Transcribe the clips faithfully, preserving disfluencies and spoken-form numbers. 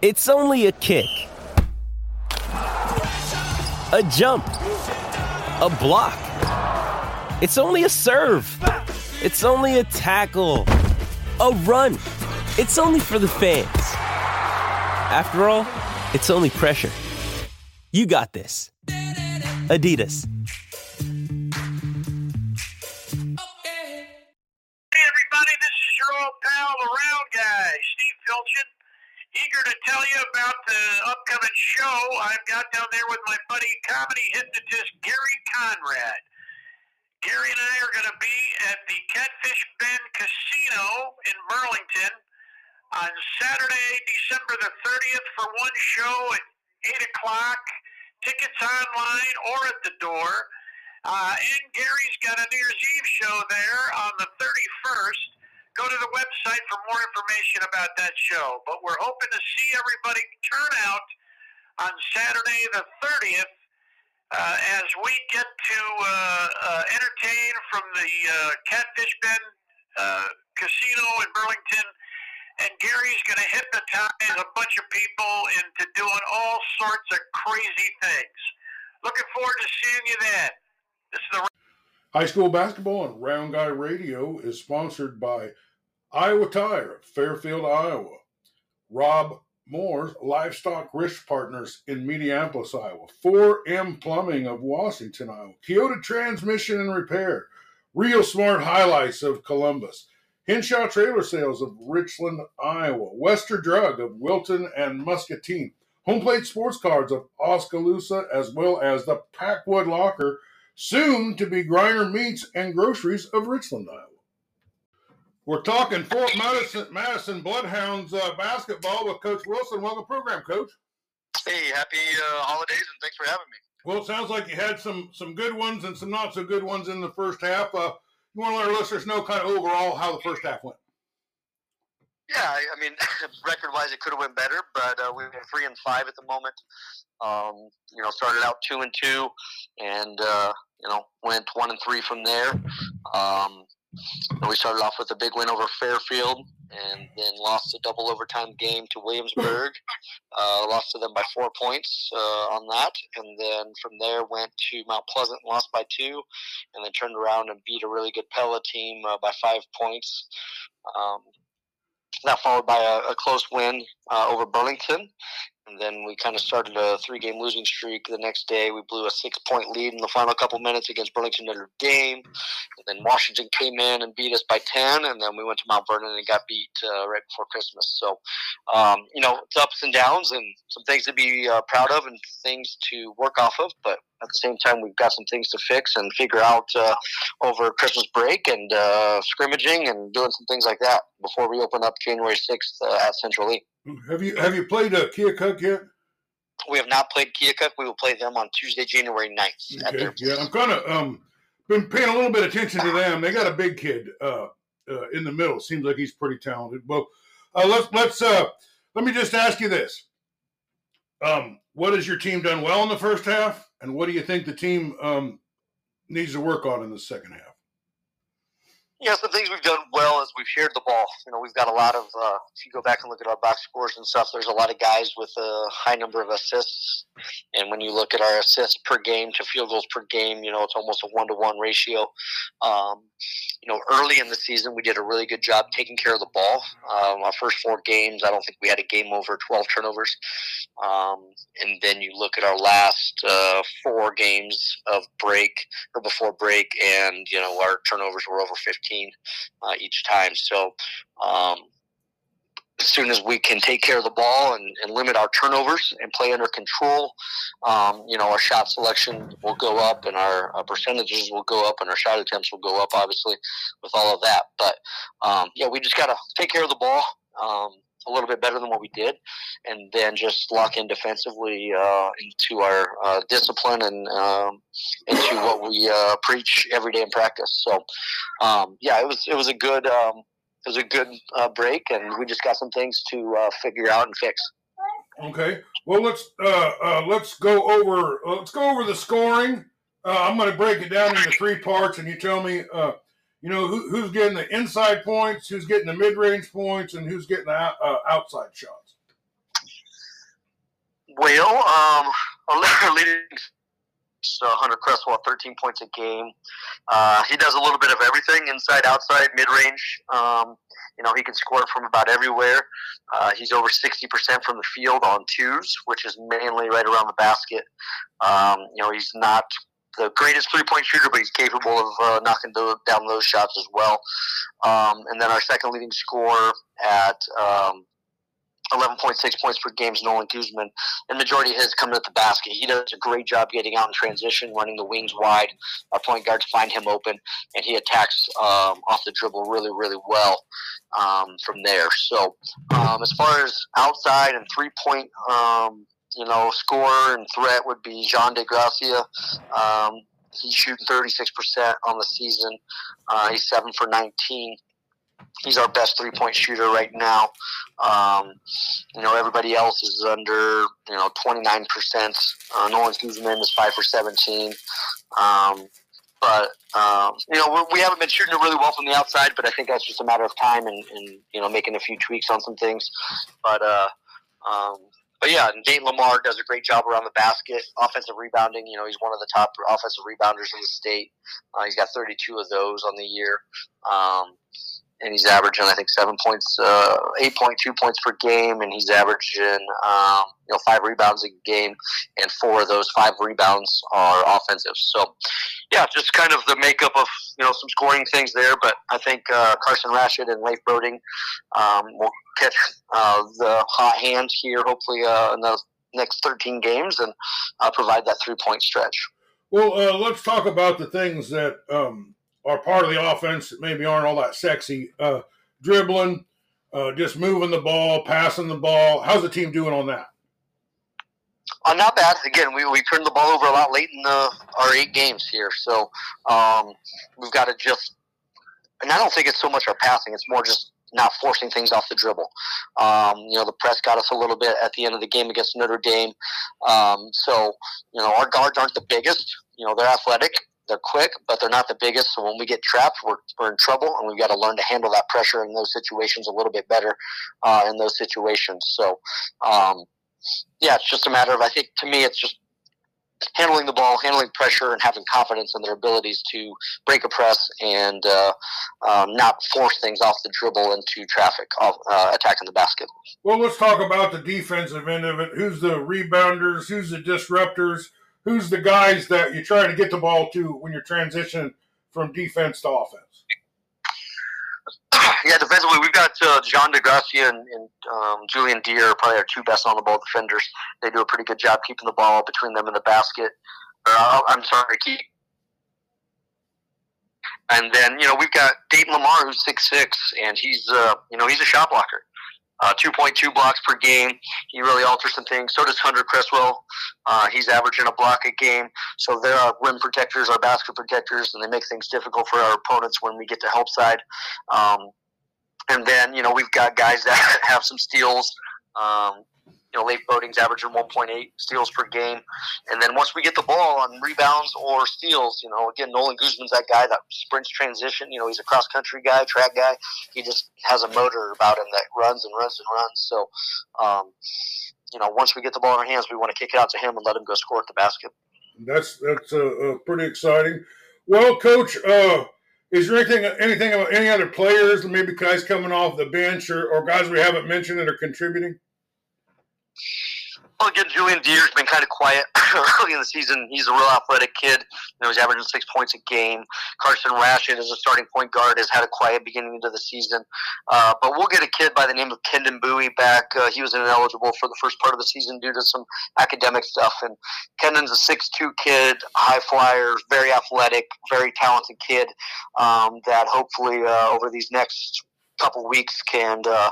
It's only a kick, a jump, a block. It's only a serve. It's only a tackle, a run. It's only for the fans. After all, it's only pressure. You got this. Adidas. Hey everybody, this is your old pal, the round guy, Steve Filchin. Eager to tell you about the upcoming show I've got down there with my buddy, comedy hypnotist Gary Conrad. Gary and I are going to be at the Catfish Bend Casino in Burlington on Saturday, December the thirtieth for one show at eight o'clock. Tickets online or at the door. Uh, and Gary's got a New Year's Eve show there on the thirty-first. Go to the website for more information about that show. But we're hoping to see everybody turn out on Saturday the thirtieth uh, as we get to uh, uh, entertain from the uh, Catfish Bend uh, Casino in Burlington. And Gary's going to hypnotize a bunch of people into doing all sorts of crazy things. Looking forward to seeing you then. This is the High School Basketball and Round Guy Radio is sponsored by Iowa Tire, Fairfield, Iowa. Rob Moore's Livestock Risk Partners in Mediapolis, Iowa. four M Plumbing of Washington, Iowa. Toyota Transmission and Repair. Real Smart Highlights of Columbus. Henshaw Trailer Sales of Richland, Iowa. Wester Drug of Wilton and Muscatine. Home Plate Sports Cards of Oskaloosa, as well as the Packwood Locker, soon to be Griner Meats and Groceries of Richland, Iowa. We're talking Fort Madison, Madison Bloodhounds uh, basketball with Coach Wilson. Welcome to the program, Coach. Hey, happy uh, holidays and thanks for having me. Well, it sounds like you had some some good ones and some not so good ones in the first half. Uh, you want to let our listeners know kind of overall how the first half went? Yeah, I, I mean, record-wise, it could have went better, but uh, we were three and five at the moment. Um, you know, started out two and two, and uh, you know, went one and three from there. Um, we started off with a big win over Fairfield, and then lost a double overtime game to Williamsburg. Uh, lost to them by four points uh, on that, and then from there went to Mount Pleasant, and lost by two, and then turned around and beat a really good Pella team uh, by five points. Um, That followed by a, a close win uh, over Burlington. And then we kind of started a three-game losing streak. The next day, we blew a six-point lead in the final couple minutes against Burlington Notre Dame. And then Washington came in and beat us by ten. And then we went to Mount Vernon and got beat uh, right before Christmas. So, um, you know, it's ups and downs and some things to be uh, proud of and things to work off of. But at the same time, we've got some things to fix and figure out uh, over Christmas break and uh, scrimmaging and doing some things like that before we open up January sixth uh, at Central League. Have you have you played uh, Keokuk yet? We have not played Keokuk. We will play them on Tuesday, January ninth. Okay. At yeah, I'm kind of um been paying a little bit of attention to them. They got a big kid uh, uh, in the middle. Seems like he's pretty talented. Well, uh, let's let's uh, let me just ask you this: um, what has your team done well in the first half, and what do you think the team um, needs to work on in the second half? Yeah, some things we've done well is we've shared the ball. You know, we've got a lot of, uh, if you go back and look at our box scores and stuff, there's a lot of guys with a high number of assists. And when you look at our assists per game to field goals per game, you know, it's almost a one-to-one ratio. Um, you know, early in the season, we did a really good job taking care of the ball. Um, our first four games, I don't think we had a game over twelve turnovers. Um, and then you look at our last uh, four games of break or before break, and, you know, our turnovers were over fifteen. Uh, each time. So um, as soon as we can take care of the ball and, and limit our turnovers and play under control, um, you know, our shot selection will go up and our, our percentages will go up and our shot attempts will go up, obviously, with all of that. But, um, yeah, we just got to take care of the ball um, a little bit better than what we did and then just lock in defensively uh, into our uh, discipline and um, into what we uh, preach every day in practice. So, Um, yeah, it was it was a good um, it was a good uh, break, and we just got some things to uh, figure out and fix. Okay, well let's uh, uh, let's go over let's go over the scoring. Uh, I'm going to break it down into three parts, and you tell me, uh, you know, who, who's getting the inside points, who's getting the mid range points, and who's getting the out, uh, outside shots. Well, um, our leading uh, Hunter Cresswell, thirteen points a game. Uh, he does a little bit of everything, inside, outside, mid-range. Um, you know, he can score from about everywhere. Uh, he's over sixty percent from the field on twos, which is mainly right around the basket. Um, you know, he's not the greatest three-point shooter, but he's capable of uh, knocking down those shots as well. Um, and then our second leading scorer at um, eleven point six points per game is Nolan Guzman, and majority of his coming at the basket. He does a great job getting out in transition, running the wings wide. Our point guards find him open, and he attacks um, off the dribble really, really well um, from there. So um, as far as outside and three-point um you know, scorer and threat would be Jean DeGracia. Um, he's shooting thirty-six percent on the season. Uh, he's seven for nineteen. He's our best three-point shooter right now. Um, you know, everybody else is under, you know, twenty-nine percent. Uh, Nolan Guzman is five for seventeen. Um, but, um, you know, we haven't been shooting it really well from the outside, but I think that's just a matter of time and, and you know, making a few tweaks on some things. But, uh, um, But, yeah, and Dayton Lamar does a great job around the basket. Offensive rebounding, you know, he's one of the top offensive rebounders in the state. Uh, he's got thirty-two of those on the year. Um, and he's averaging, I think, seven points, uh, eight point two points per game. And he's averaging, um, you know, five rebounds a game. And four of those five rebounds are offensive. So, yeah, just kind of the makeup of, you know, some scoring things there. But I think uh, Carson Rashid and Rafe Broding um, will catch uh, the hot hand here, hopefully uh, in the next thirteen games, and uh, provide that three-point stretch. Well, uh, let's talk about the things that um, are part of the offense that maybe aren't all that sexy. Uh, dribbling, uh, just moving the ball, passing the ball. How's the team doing on that? Uh, not bad. Again, we, we turned the ball over a lot late in the, our eight games here. So um, we've got to just – and I don't think it's so much our passing. It's more just not forcing things off the dribble. Um, you know, the press got us a little bit at the end of the game against Notre Dame. Um, so, you know, our guards aren't the biggest. You know, they're athletic. They're quick, but they're not the biggest. So when we get trapped, we're, we're in trouble, and we've got to learn to handle that pressure in those situations a little bit better uh, in those situations. So, um yeah, it's just a matter of, I think, to me, it's just handling the ball, handling pressure, and having confidence in their abilities to break a press and uh, um, not force things off the dribble into traffic, off, uh, attacking the basket. Well, let's talk about the defensive end of it. Who's the rebounders? Who's the disruptors? Who's the guys that you're trying to get the ball to when you're transitioning from defense to offense? Yeah, defensively, we've got uh, John DeGracia and, and um, Julian Deere, probably our two best on-the-ball defenders. They do a pretty good job keeping the ball between them and the basket. Uh, I'm sorry, keep. And then, you know, we've got Dayton Lamar, who's six six, and he's, uh, you know, he's a shot blocker. Uh, two point two blocks per game. He really alters some things. So does Hunter Cresswell. Uh, he's averaging a block a game. So they're our rim protectors, our basket protectors, and they make things difficult for our opponents when we get to help side. Um, and then, you know, we've got guys that have some steals. Um, you know, Leif Boating's averaging one point eight steals per game. And then once we get the ball on rebounds or steals, you know, again, Nolan Guzman's that guy that sprints transition. You know, he's a cross-country guy, track guy. He just has a motor about him that runs and runs and runs. So, um, you know, once we get the ball in our hands, we want to kick it out to him and let him go score at the basket. That's that's uh, uh, pretty exciting. Well, Coach, uh, is there anything, anything about any other players, maybe guys coming off the bench or, or guys we haven't mentioned that are contributing? Well, again, Julian Deere's been kind of quiet early in the season. He's a real athletic kid. You know, he's averaging six points a game. Carson Rashid is a starting point guard, has had a quiet beginning into the season. Uh, but we'll get a kid by the name of Kendon Bowie back. Uh, he was ineligible for the first part of the season due to some academic stuff. And Kendon's a six two kid, high flyer, very athletic, very talented kid um, that hopefully uh, over these next couple weeks can uh,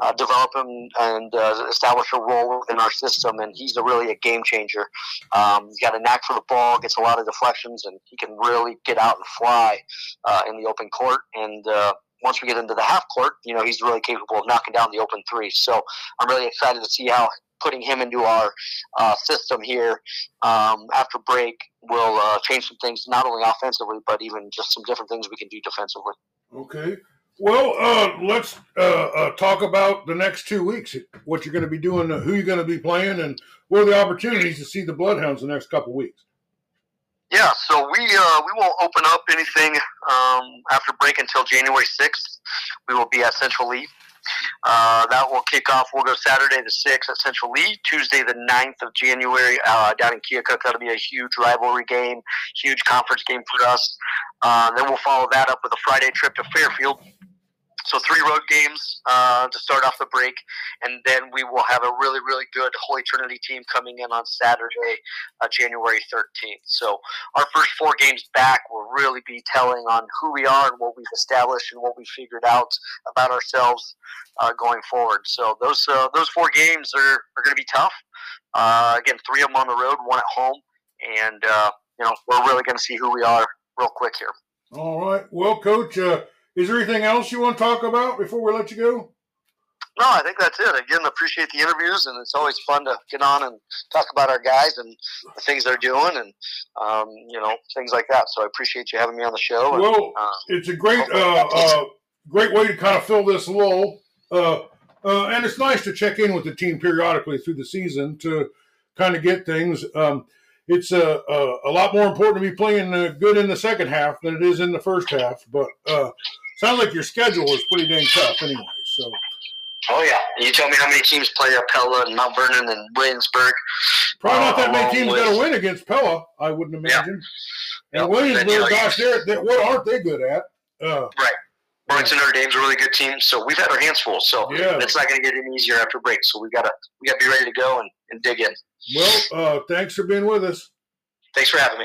uh, develop him and uh, establish a role within our system, and he's a really a game changer. Um, he's got a knack for the ball, gets a lot of deflections, and he can really get out and fly uh, in the open court. And uh, once we get into the half court, you know, he's really capable of knocking down the open three. So I'm really excited to see how putting him into our uh, system here um, after break will uh, change some things, not only offensively, but even just some different things we can do defensively. Okay. Well, uh, let's uh, uh, talk about the next two weeks, what you're going to be doing, uh, who you're going to be playing, and what are the opportunities to see the Bloodhounds the next couple weeks. Yeah, so we uh, we won't open up anything um, after break until January sixth. We will be at Central League. Uh, that will kick off. We'll go Saturday the sixth at Central League, Tuesday the ninth of January uh, down in Keokuk. That'll be a huge rivalry game, huge conference game for us. Uh, then we'll follow that up with a Friday trip to Fairfield. So three road games uh, to start off the break, and then we will have a really, really good Holy Trinity team coming in on Saturday, uh, January thirteenth. So our first four games back will really be telling on who we are and what we've established and what we figured out about ourselves uh, going forward. So those uh, those four games are, are going to be tough. Uh, again, three of them on the road, one at home, and uh, you know we're really going to see who we are real quick here. All right. Well, Coach, uh is there anything else you want to talk about before we let you go? No, I think that's it. Again, appreciate the interviews, and it's always fun to get on and talk about our guys and the things they're doing and, um, you know, things like that. So I appreciate you having me on the show. And, well, uh, it's a great uh, uh, great way to kind of fill this lull. Uh, uh, and it's nice to check in with the team periodically through the season to kind of get things. Um, it's a, a, a lot more important to be playing uh, good in the second half than it is in the first half. But uh, sounds like your schedule is pretty dang tough anyway. So. Oh, yeah. You tell me how many teams play at Pella and Mount Vernon and Williamsburg. Probably not that many teams got a win against Pella, I wouldn't imagine. Yeah. And yeah, Williamsburg, like, gosh, they're, they're, what aren't they good at? Uh, right. Burlington Notre Dame's a really good team, so we've had our hands full. So yeah. It's not going to get any easier after break. So we gotta we gotta be ready to go and, and dig in. Well, uh, thanks for being with us. Thanks for having me.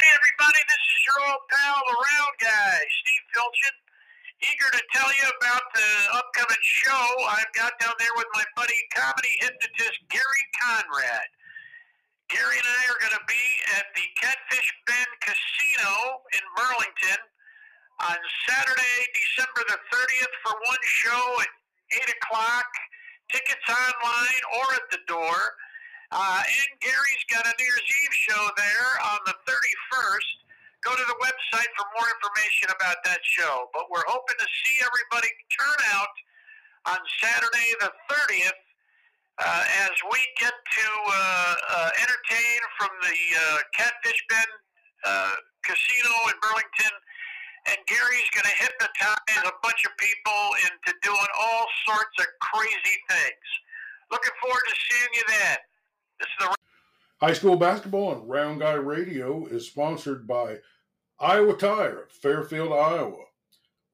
Hey everybody, this is your old pal, the round guy, Steve Filchin. Eager to tell you about the upcoming show I've got down there with my buddy, comedy hypnotist Gary Conrad. Gary and I are going to be at the Catfish Bend Casino in Burlington on Saturday, December the thirtieth for one show at eight o'clock. Tickets online or at the door. Uh, and Gary's got a New Year's Eve show there on the thirty-first. Go to the website for more information about that show. But we're hoping to see everybody turn out on Saturday the thirtieth uh, as we get to uh, uh, entertain from the uh, Catfish Bend uh, Casino in Burlington. And Gary's going to hypnotize a bunch of people into doing all sorts of crazy things. Looking forward to seeing you then. High School Basketball and Round Guy Radio is sponsored by Iowa Tire, Fairfield, Iowa,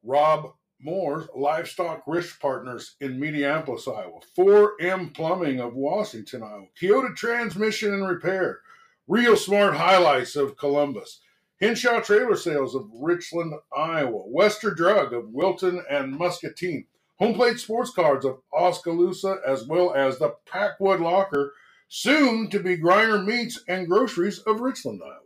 Rob Moore's Livestock Risk Partners in Mediapolis, Iowa, four M Plumbing of Washington, Iowa, Toyota Transmission and Repair, Real Smart Highlights of Columbus, Henshaw Trailer Sales of Richland, Iowa, Wester Drug of Wilton and Muscatine, Home Plate Sports Cards of Oskaloosa, as well as the Packwood Locker, soon to be Griner Meats and Groceries of Richland, Iowa.